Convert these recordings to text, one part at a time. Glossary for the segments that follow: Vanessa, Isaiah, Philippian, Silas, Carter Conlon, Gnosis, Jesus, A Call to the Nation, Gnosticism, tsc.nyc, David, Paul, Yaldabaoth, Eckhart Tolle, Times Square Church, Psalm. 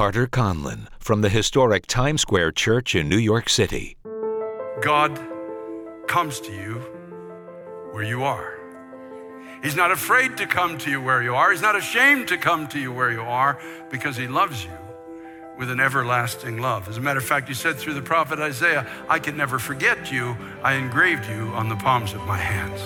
Carter Conlon from the historic Times Square Church in New York City. God comes to you where you are. He's not afraid to come to you where you are. He's not ashamed to come to you where you are, because he loves you with an everlasting love. As a matter of fact, he said through the prophet Isaiah, I can never forget you. I engraved you on the palms of my hands.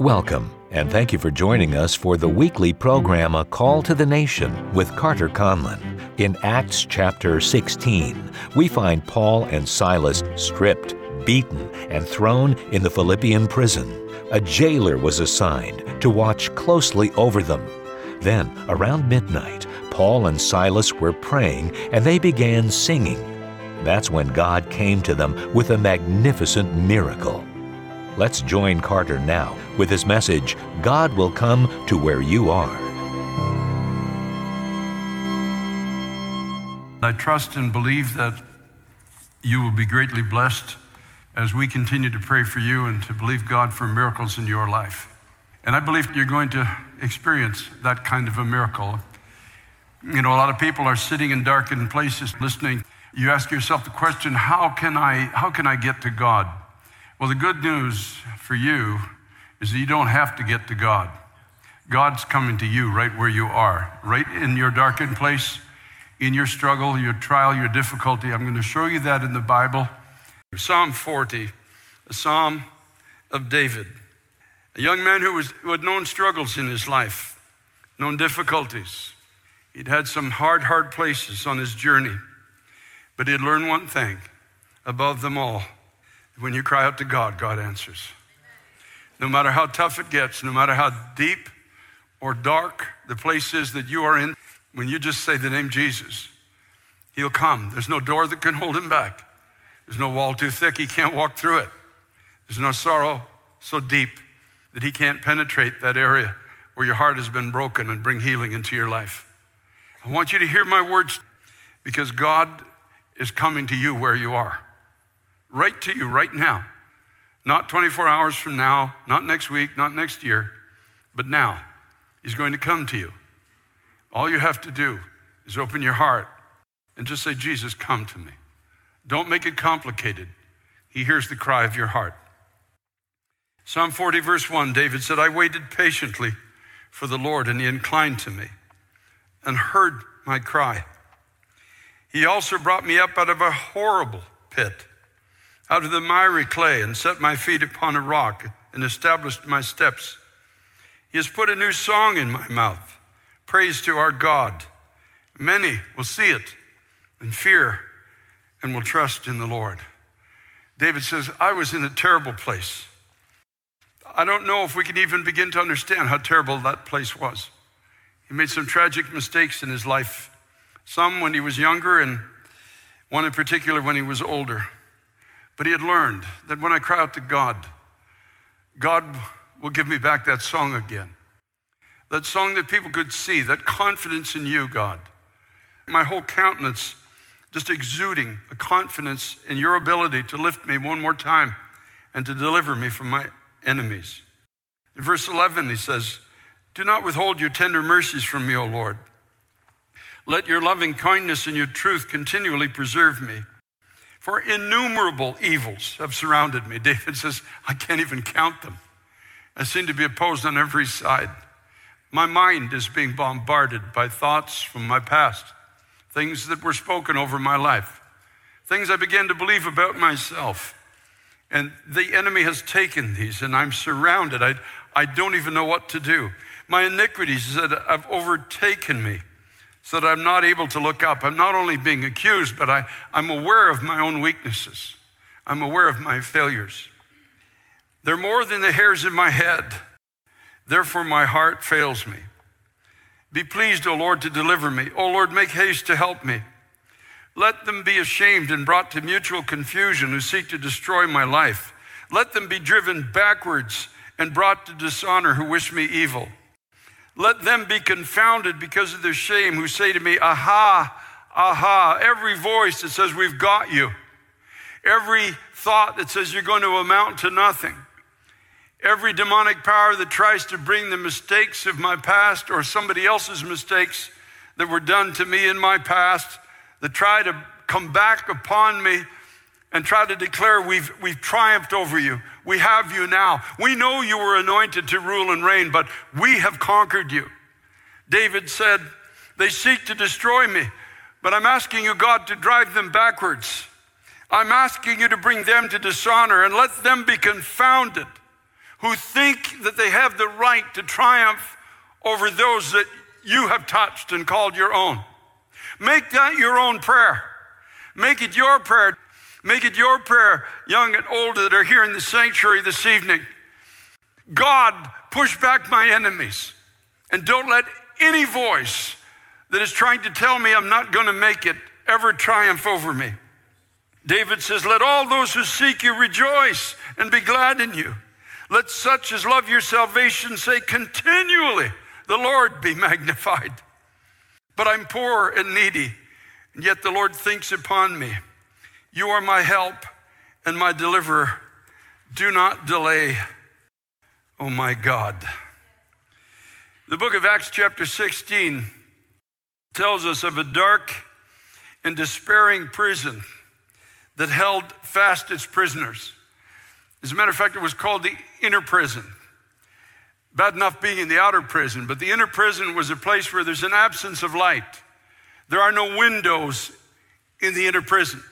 Welcome, and thank you for joining us for the weekly program, A Call to the Nation with Carter Conlon. In Acts chapter 16, we find Paul and Silas stripped, beaten, and thrown in the Philippian prison. A jailer was assigned to watch closely over them. Then, around midnight, Paul and Silas were praying, and they began singing. That's when God came to them with a magnificent miracle. Let's join Carter now with his message, God Will Come to Where You Are. I trust and believe that you will be greatly blessed as we continue to pray for you and to believe God for miracles in your life. And I believe you're going to experience that kind of a miracle. You know, a lot of people are sitting in darkened places listening. You ask yourself the question, how can I get to God? Well, the good news for you is that you don't have to get to God. God's coming to you right where you are, right in your darkened place, in your struggle, your trial, your difficulty. I'm going to show you that in the Bible. Psalm 40, a psalm of David, a young man who had known struggles in his life, known difficulties. He'd had some hard places on his journey, but he'd learned one thing above them all. When you cry out to God, God answers. No matter how tough it gets, no matter how deep or dark the place is that you are in, when you just say the name Jesus, he'll come. There's no door that can hold him back. There's no wall too thick, he can't walk through it. There's no sorrow so deep that he can't penetrate that area where your heart has been broken and bring healing into your life. I want you to hear my words, because God is coming to you where you are, right to you right now. Not 24 hours from now, not next week, not next year, but now. He's going to come to you. All you have to do is open your heart and just say, Jesus, come to me. Don't make it complicated. He hears the cry of your heart. Psalm 40, verse 1, David said, I waited patiently for the Lord, and he inclined to me and heard my cry. He also brought me up out of a horrible pit, out of the miry clay, and set my feet upon a rock and established my steps. He has put a new song in my mouth, praise to our God. Many will see it and fear, and will trust in the Lord. David says, I was in a terrible place. I don't know if we can even begin to understand how terrible that place was. He made some tragic mistakes in his life, some when he was younger and one in particular when he was older. But he had learned that when I cry out to God, God will give me back that song again. That song that people could see, that confidence in you, God. My whole countenance just exuding a confidence in your ability to lift me one more time and to deliver me from my enemies. In verse 11, he says, do not withhold your tender mercies from me, O Lord. Let your loving kindness and your truth continually preserve me. For innumerable evils have surrounded me. David says, I can't even count them. I seem to be opposed on every side. My mind is being bombarded by thoughts from my past. Things that were spoken over my life, things I began to believe about myself. And the enemy has taken these, and I'm surrounded. I don't even know what to do. My iniquities that have overtaken me, so that I'm not able to look up. I'm not only being accused, but I'm aware of my own weaknesses. I'm aware of my failures. They're more than the hairs in my head. Therefore, my heart fails me. Be pleased, O Lord, to deliver me. O Lord, make haste to help me. Let them be ashamed and brought to mutual confusion who seek to destroy my life. Let them be driven backwards and brought to dishonor who wish me evil. Let them be confounded because of their shame who say to me, aha, aha. Every voice that says we've got you. Every thought that says you're going to amount to nothing. Every demonic power that tries to bring the mistakes of my past or somebody else's mistakes that were done to me in my past, that try to come back upon me and try to declare we've triumphed over you. We have you now. We know you were anointed to rule and reign, but we have conquered you. David said, they seek to destroy me, but I'm asking you, God, to drive them backwards. I'm asking you to bring them to dishonor and let them be confounded who think that they have the right to triumph over those that you have touched and called your own. Make that your own prayer. Make it your prayer. Make it your prayer, young and old that are here in the sanctuary this evening. God, push back my enemies, and don't let any voice that is trying to tell me I'm not going to make it ever triumph over me. David says, let all those who seek you rejoice and be glad in you. Let such as love your salvation say continually, the Lord be magnified. But I'm poor and needy, and yet the Lord thinks upon me. You are my help and my deliverer. Do not delay, oh my God. The book of Acts chapter 16 tells us of a dark and despairing prison that held fast its prisoners. As a matter of fact, it was called the inner prison. Bad enough being in the outer prison, but the inner prison was a place where there's an absence of light. There are no windows in the inner prison.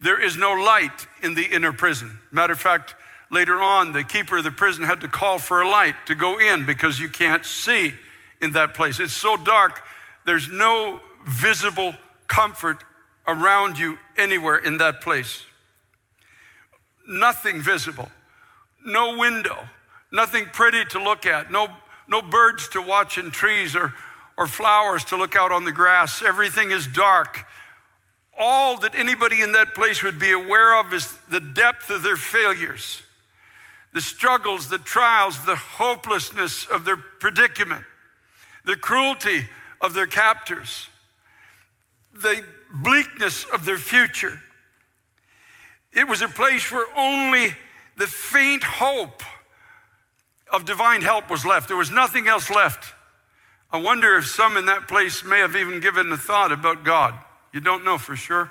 There is no light in the inner prison. Matter of fact, later on, the keeper of the prison had to call for a light to go in because you can't see in that place. It's so dark, there's no visible comfort around you anywhere in that place. Nothing visible, no window, nothing pretty to look at, no birds to watch in trees or flowers to look out on the grass. Everything is dark. All that anybody in that place would be aware of is the depth of their failures, the struggles, the trials, the hopelessness of their predicament, the cruelty of their captors, the bleakness of their future. It was a place where only the faint hope of divine help was left. There was nothing else left. I wonder if some in that place may have even given a thought about God. You don't know for sure,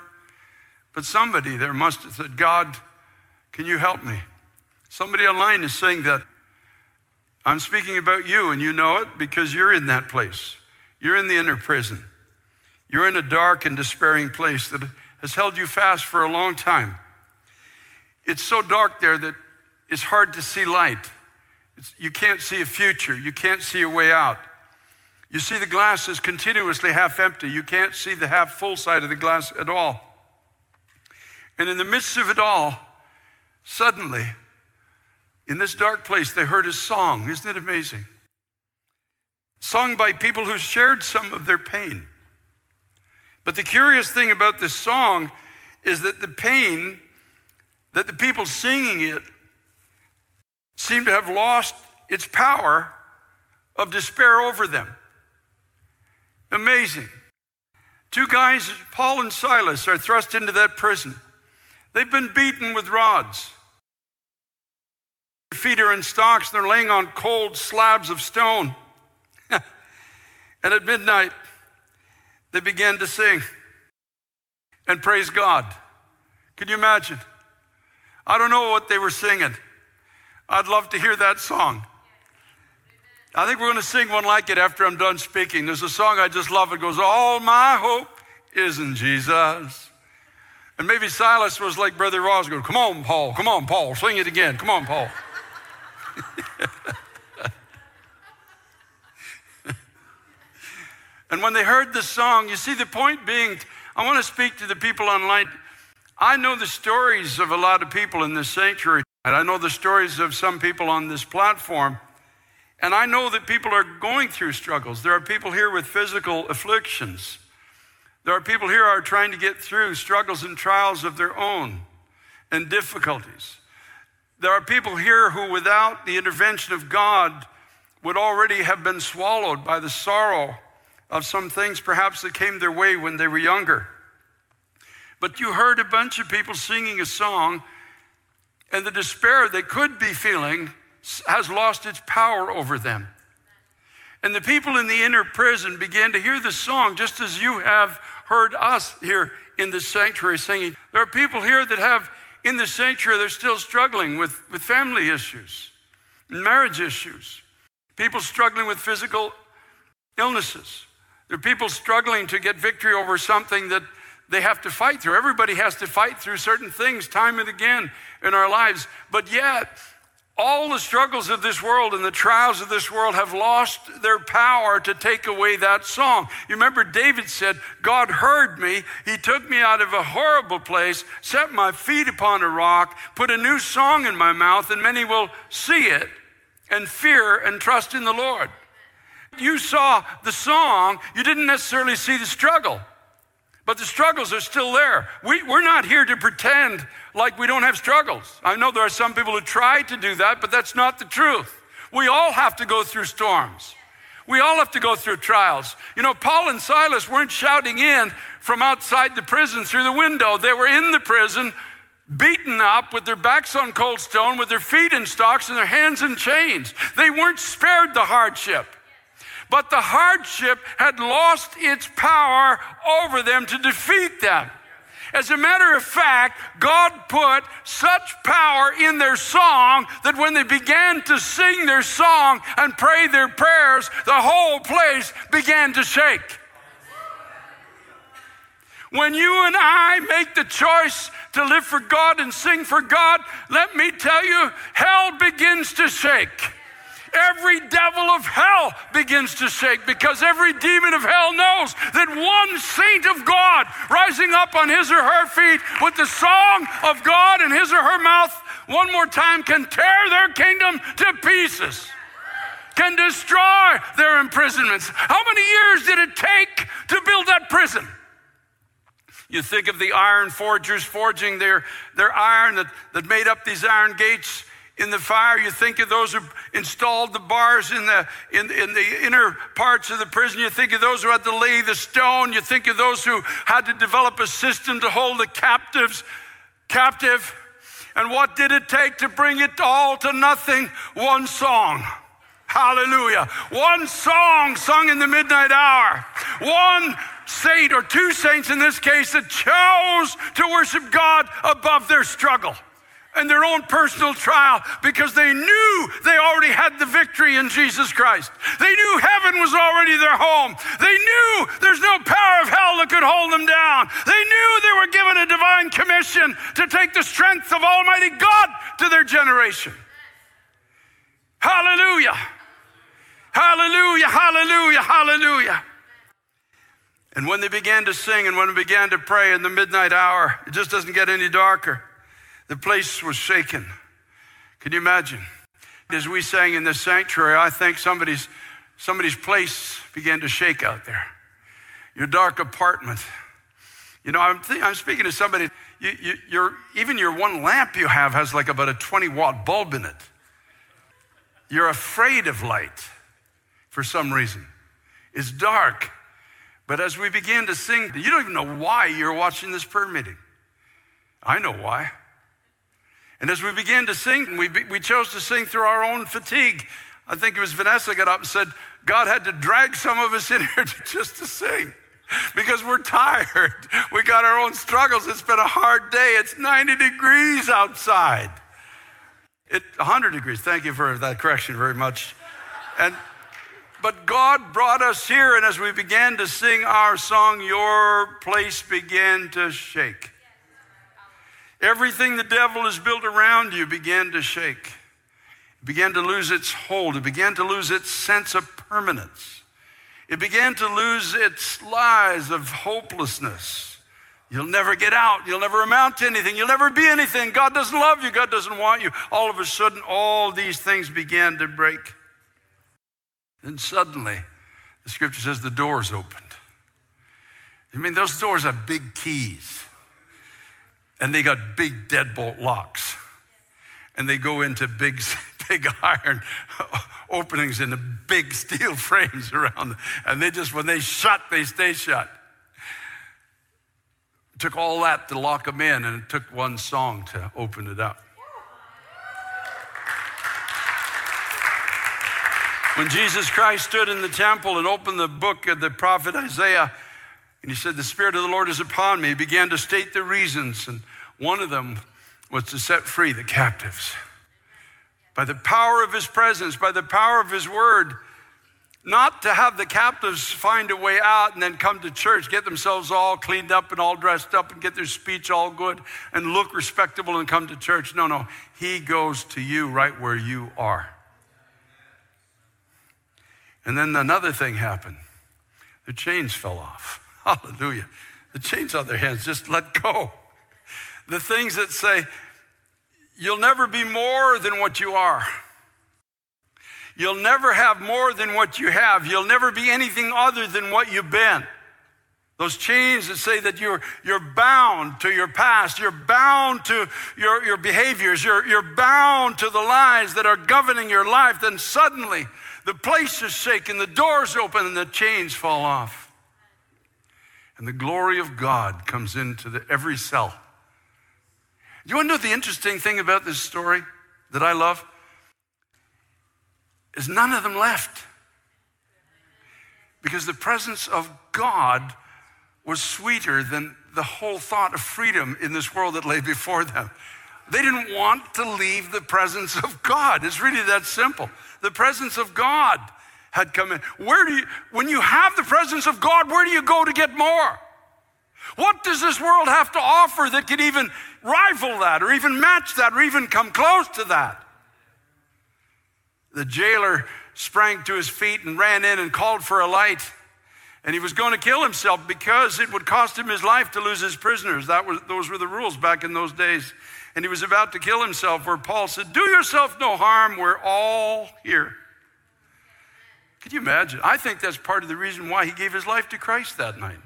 but somebody there must have said, God, can you help me? Somebody online is saying that. I'm speaking about you, and you know it because you're in that place. You're in the inner prison. You're in a dark and despairing place that has held you fast for a long time. It's so dark there that it's hard to see light. You can't see a future. You can't see a way out. You see the glass is continuously half empty. You can't see the half full side of the glass at all. And in the midst of it all, suddenly, in this dark place, they heard a song. Isn't it amazing? Sung by people who shared some of their pain. But the curious thing about this song is that the pain that the people singing it seemed to have lost its power of despair over them. Amazing. Two guys, Paul and Silas, are thrust into that prison. They've been beaten with rods. Their feet are in stocks. They're laying on cold slabs of stone. And at midnight, they began to sing and praise God. Can you imagine? I don't know what they were singing. I'd love to hear that song. I think we're going to sing one like it after I'm done speaking. There's a song I just love. It goes, all my hope is in Jesus. And maybe Silas was like Brother Ross going, come on, Paul, sing it again. Come on, Paul. And when they heard the song, you see the point being, I want to speak to the people online. I know the stories of a lot of people in this sanctuary, and I know the stories of some people on this platform. And I know that people are going through struggles. There are people here with physical afflictions. There are people here who are trying to get through struggles and trials of their own and difficulties. There are people here who, without the intervention of God, would already have been swallowed by the sorrow of some things perhaps that came their way when they were younger. But you heard a bunch of people singing a song, and the despair they could be feeling has lost its power over them. And the people in the inner prison began to hear the song, just as you have heard us here in the sanctuary singing. There are people here that have, in the sanctuary, they're still struggling with family issues, marriage issues, people struggling with physical illnesses. There are people struggling to get victory over something that they have to fight through. Everybody has to fight through certain things time and again in our lives. But yet, all the struggles of this world and the trials of this world have lost their power to take away that song. You remember David said, God heard me. He took me out of a horrible place, set my feet upon a rock, put a new song in my mouth, and many will see it and fear and trust in the Lord. You saw the song, you didn't necessarily see the struggle. But the struggles are still there. We're not here to pretend like we don't have struggles. I know there are some people who try to do that, but that's not the truth. We all have to go through storms. We all have to go through trials. You know, Paul and Silas weren't shouting in from outside the prison through the window. They were in the prison, beaten up, with their backs on cold stone, with their feet in stocks and their hands in chains. They weren't spared the hardship. But the hardship had lost its power over them to defeat them. As a matter of fact, God put such power in their song that when they began to sing their song and pray their prayers, the whole place began to shake. When you and I make the choice to live for God and sing for God, let me tell you, hell begins to shake. Every devil of hell begins to shake, because every demon of hell knows that one saint of God rising up on his or her feet with the song of God in his or her mouth one more time can tear their kingdom to pieces, can destroy their imprisonments. How many years did it take to build that prison? You think of the iron forgers forging their iron that made up these iron gates in the fire. You think of those who installed the bars in the inner parts of the prison. You think of those who had to lay the stone. You think of those who had to develop a system to hold the captives captive. And what did it take to bring it all to nothing? One song. Hallelujah. One song sung in the midnight hour. One saint, or two saints in this case, that chose to worship God above their struggle and their own personal trial, because they knew they already had the victory in Jesus Christ. They knew heaven was already their home. They knew there's no power of hell that could hold them down. They knew they were given a divine commission to take the strength of Almighty God to their generation. Hallelujah. Hallelujah, hallelujah, hallelujah. And when they began to sing and when they began to pray in the midnight hour, it just doesn't get any darker. The place was shaken. Can you imagine? As we sang in this sanctuary, I think somebody's place began to shake out there. Your dark apartment. You know, I'm speaking to somebody. Even your one lamp you have has like about a 20-watt bulb in it. You're afraid of light for some reason. It's dark. But as we began to sing, you don't even know why you're watching this prayer meeting. I know why. And as we began to sing, we chose to sing through our own fatigue. I think it was Vanessa got up and said, God had to drag some of us in here just to sing, because we're tired. We got our own struggles. It's been a hard day. It's 90 degrees outside. 100 degrees. Thank you for that correction very much. But God brought us here, and as we began to sing our song, your place began to shake. Everything the devil has built around you began to shake. It began to lose its hold. It began to lose its sense of permanence. It began to lose its lies of hopelessness. You'll never get out. You'll never amount to anything. You'll never be anything. God doesn't love you. God doesn't want you. All of a sudden, all these things began to break. And suddenly, the scripture says the doors opened. I mean, those doors have big keys. And they got big deadbolt locks. And they go into big iron openings in the big steel frames around them. And they just, when they shut, they stay shut. It took all that to lock them in, and it took one song to open it up. When Jesus Christ stood in the temple and opened the book of the prophet Isaiah, and he said, "The Spirit of the Lord is upon me," he began to state the reasons, and one of them was to set free the captives. By the power of his presence, by the power of his word, not to have the captives find a way out and then come to church, get themselves all cleaned up and all dressed up and get their speech all good and look respectable and come to church. No, he goes to you right where you are. And then another thing happened. The chains fell off. Hallelujah. The chains on their hands just let go. The things that say, you'll never be more than what you are. You'll never have more than what you have. You'll never be anything other than what you've been. Those chains that say that you're bound to your past, you're bound to your behaviors, you're bound to the lies that are governing your life, then suddenly the place is shaken, the doors open, and the chains fall off. And the glory of God comes into every cell. Do you want to know the interesting thing about this story that I love? Is none of them left. Because the presence of God was sweeter than the whole thought of freedom in this world that lay before them. They didn't want to leave the presence of God. It's really that simple. The presence of God had come in. When you have the presence of God, where do you go to get more? What does this world have to offer that could even rival that or even match that or even come close to that? The jailer sprang to his feet and ran in and called for a light. And he was going to kill himself because it would cost him his life to lose his prisoners. Those were the rules back in those days. And he was about to kill himself where Paul said, "Do yourself no harm, we're all here." Could you imagine? I think that's part of the reason why he gave his life to Christ that night.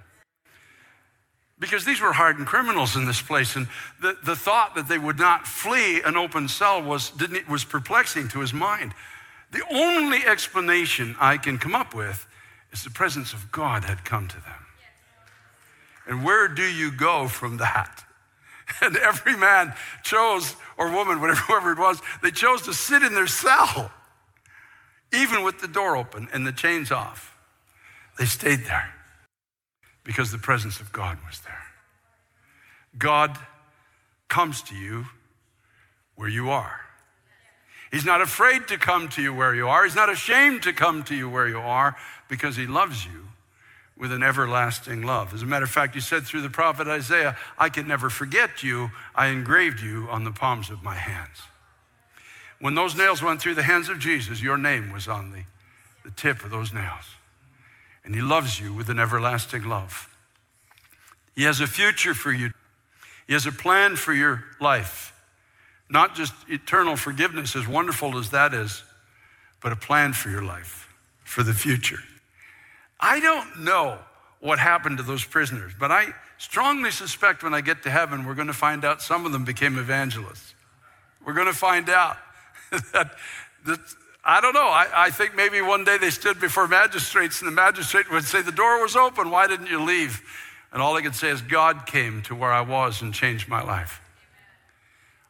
Because these were hardened criminals in this place, and the thought that they would not flee an open cell was perplexing to his mind. The only explanation I can come up with is the presence of God had come to them. And where do you go from that? And every man chose, or woman, whoever it was, they chose to sit in their cell, even with the door open and the chains off. They stayed there because the presence of God was there. God comes to you where you are. He's not afraid to come to you where you are. He's not ashamed to come to you where you are because he loves you with an everlasting love. As a matter of fact, he said through the prophet Isaiah, "I can never forget you. I engraved you on the palms of my hands." When those nails went through the hands of Jesus, your name was on the tip of those nails. And he loves you with an everlasting love. He has a future for you. He has a plan for your life. Not just eternal forgiveness, as wonderful as that is, but a plan for your life, for the future. I don't know what happened to those prisoners, but I strongly suspect when I get to heaven, we're going to find out some of them became evangelists. We're going to find out that I don't know. I think maybe one day they stood before magistrates and the magistrate would say, "The door was open. Why didn't you leave?" And all they could say is, "God came to where I was and changed my life."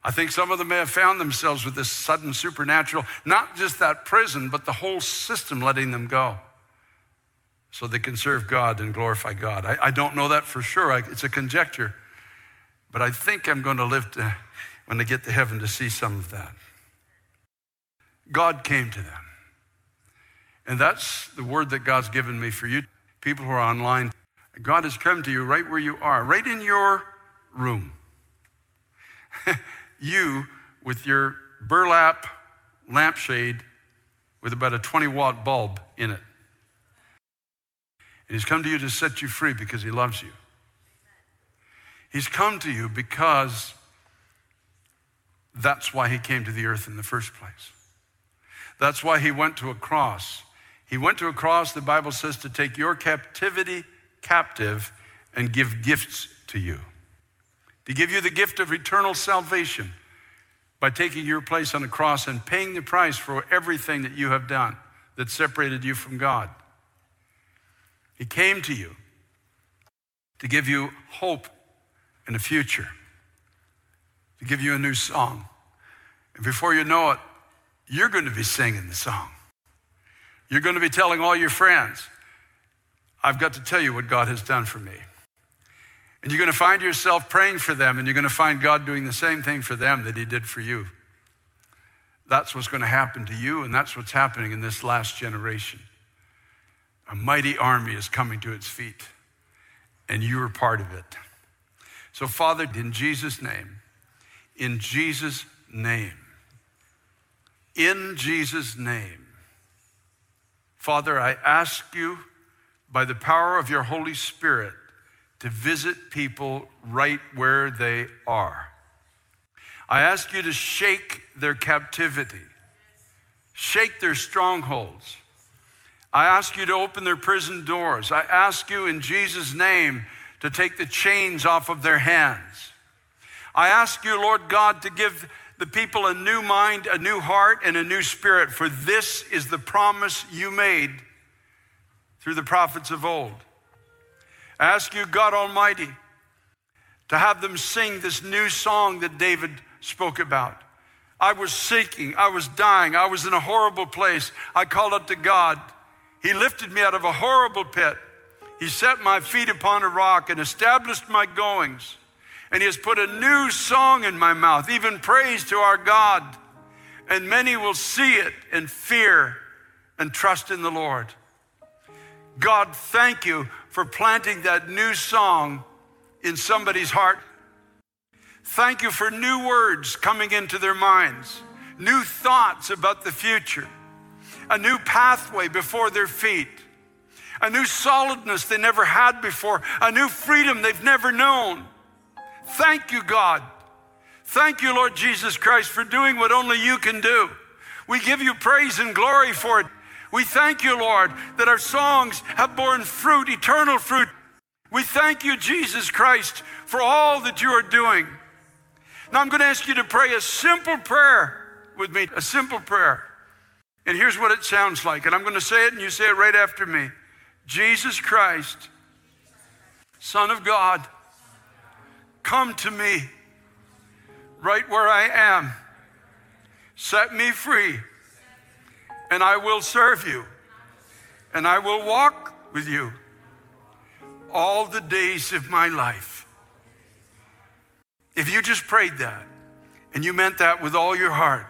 I think some of them may have found themselves with this sudden supernatural, not just that prison, but the whole system letting them go so they can serve God and glorify God. I don't know that for sure. It's a conjecture, but I think I'm going to when I get to heaven, to see some of that. God came to them. And that's the word that God's given me for you, people who are online. God has come to you right where you are, right in your room. You, with your burlap lampshade with about a 20-watt bulb in it. And he's come to you to set you free because he loves you. He's come to you because that's why he came to the earth in the first place. That's why he went to a cross. He went to a cross, the Bible says, to take your captivity captive and give gifts to you. To give you the gift of eternal salvation by taking your place on the cross and paying the price for everything that you have done that separated you from God. He came to you to give you hope and a future, to give you a new song. And before you know it, you're going to be singing the song. You're going to be telling all your friends, I've got to tell you what God has done for me. And you're going to find yourself praying for them, and you're going to find God doing the same thing for them that he did for you. That's what's going to happen to you, and that's what's happening in this last generation. A mighty army is coming to its feet, and you are part of it. So, Father, in Jesus' name, Father, I ask you by the power of your Holy Spirit to visit people right where they are. I ask you to shake their captivity, shake their strongholds. I ask you to open their prison doors. I ask you in Jesus' name to take the chains off of their hands. I ask you, Lord God, to give the people a new mind, a new heart, and a new spirit, for this is the promise you made through the prophets of old. I ask you, God Almighty, to have them sing this new song that David spoke about. I was seeking, I was dying, I was in a horrible place. I called up to God. He lifted me out of a horrible pit. He set my feet upon a rock and established my goings. And he has put a new song in my mouth, even praise to our God. And many will see it and fear and trust in the Lord. God, thank you for planting that new song in somebody's heart. Thank you for new words coming into their minds, new thoughts about the future, a new pathway before their feet, a new solidness they never had before, a new freedom they've never known. Thank you, God. Thank you, Lord Jesus Christ, for doing what only you can do. We give you praise and glory for it. We thank you, Lord, that our songs have borne fruit, eternal fruit. We thank you, Jesus Christ, for all that you are doing. Now I'm going to ask you to pray a simple prayer with me, a simple prayer. And here's what it sounds like. And I'm going to say it, and you say it right after me. Jesus Christ, Son of God, come to me right where I am. Set me free, and I will serve you, and I will walk with you all the days of my life. If you just prayed that, and you meant that with all your heart,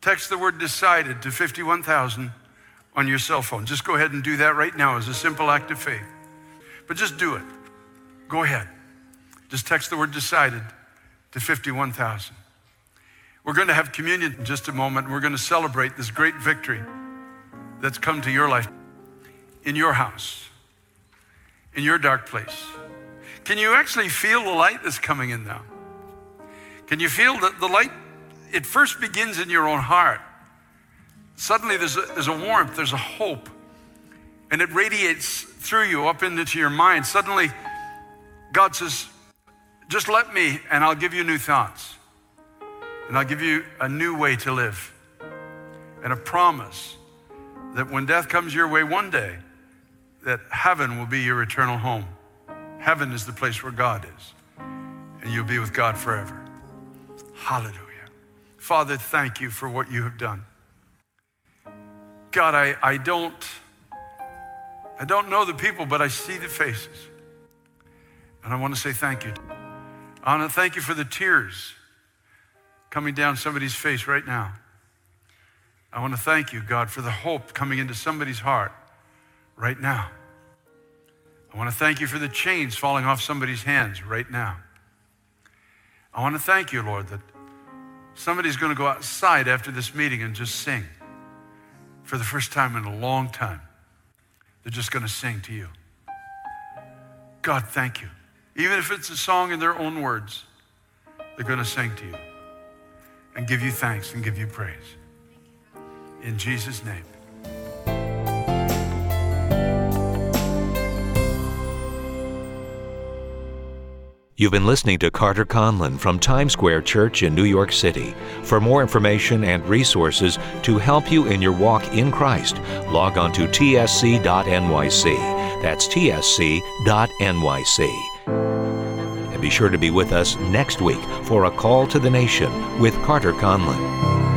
text the word decided to 51,000 on your cell phone. Just go ahead and do that right now as a simple act of faith. But just do it. Go ahead. Just text the word decided to 51,000. We're going to have communion in just a moment. We're going to celebrate this great victory that's come to your life, in your house, in your dark place. Can you actually feel the light that's coming in now? Can you feel the light? It first begins in your own heart. Suddenly there's a warmth, there's a hope, and it radiates through you up into your mind. Suddenly God says, just let me, and I'll give you new thoughts. And I'll give you a new way to live. And a promise that when death comes your way one day, that heaven will be your eternal home. Heaven is the place where God is. And you'll be with God forever. Hallelujah. Father, thank you for what you have done. God, I don't know the people, but I see the faces. And I want to say thank you. I want to thank you for the tears coming down somebody's face right now. I want to thank you, God, for the hope coming into somebody's heart right now. I want to thank you for the chains falling off somebody's hands right now. I want to thank you, Lord, that somebody's going to go outside after this meeting and just sing for the first time in a long time. They're just going to sing to you. God, thank you. Even if it's a song in their own words, they're going to sing to you and give you thanks and give you praise. In Jesus' name. You've been listening to Carter Conlon from Times Square Church in New York City. For more information and resources to help you in your walk in Christ, log on to tsc.nyc. That's tsc.nyc. And be sure to be with us next week for A Call to the Nation with Carter Conlon.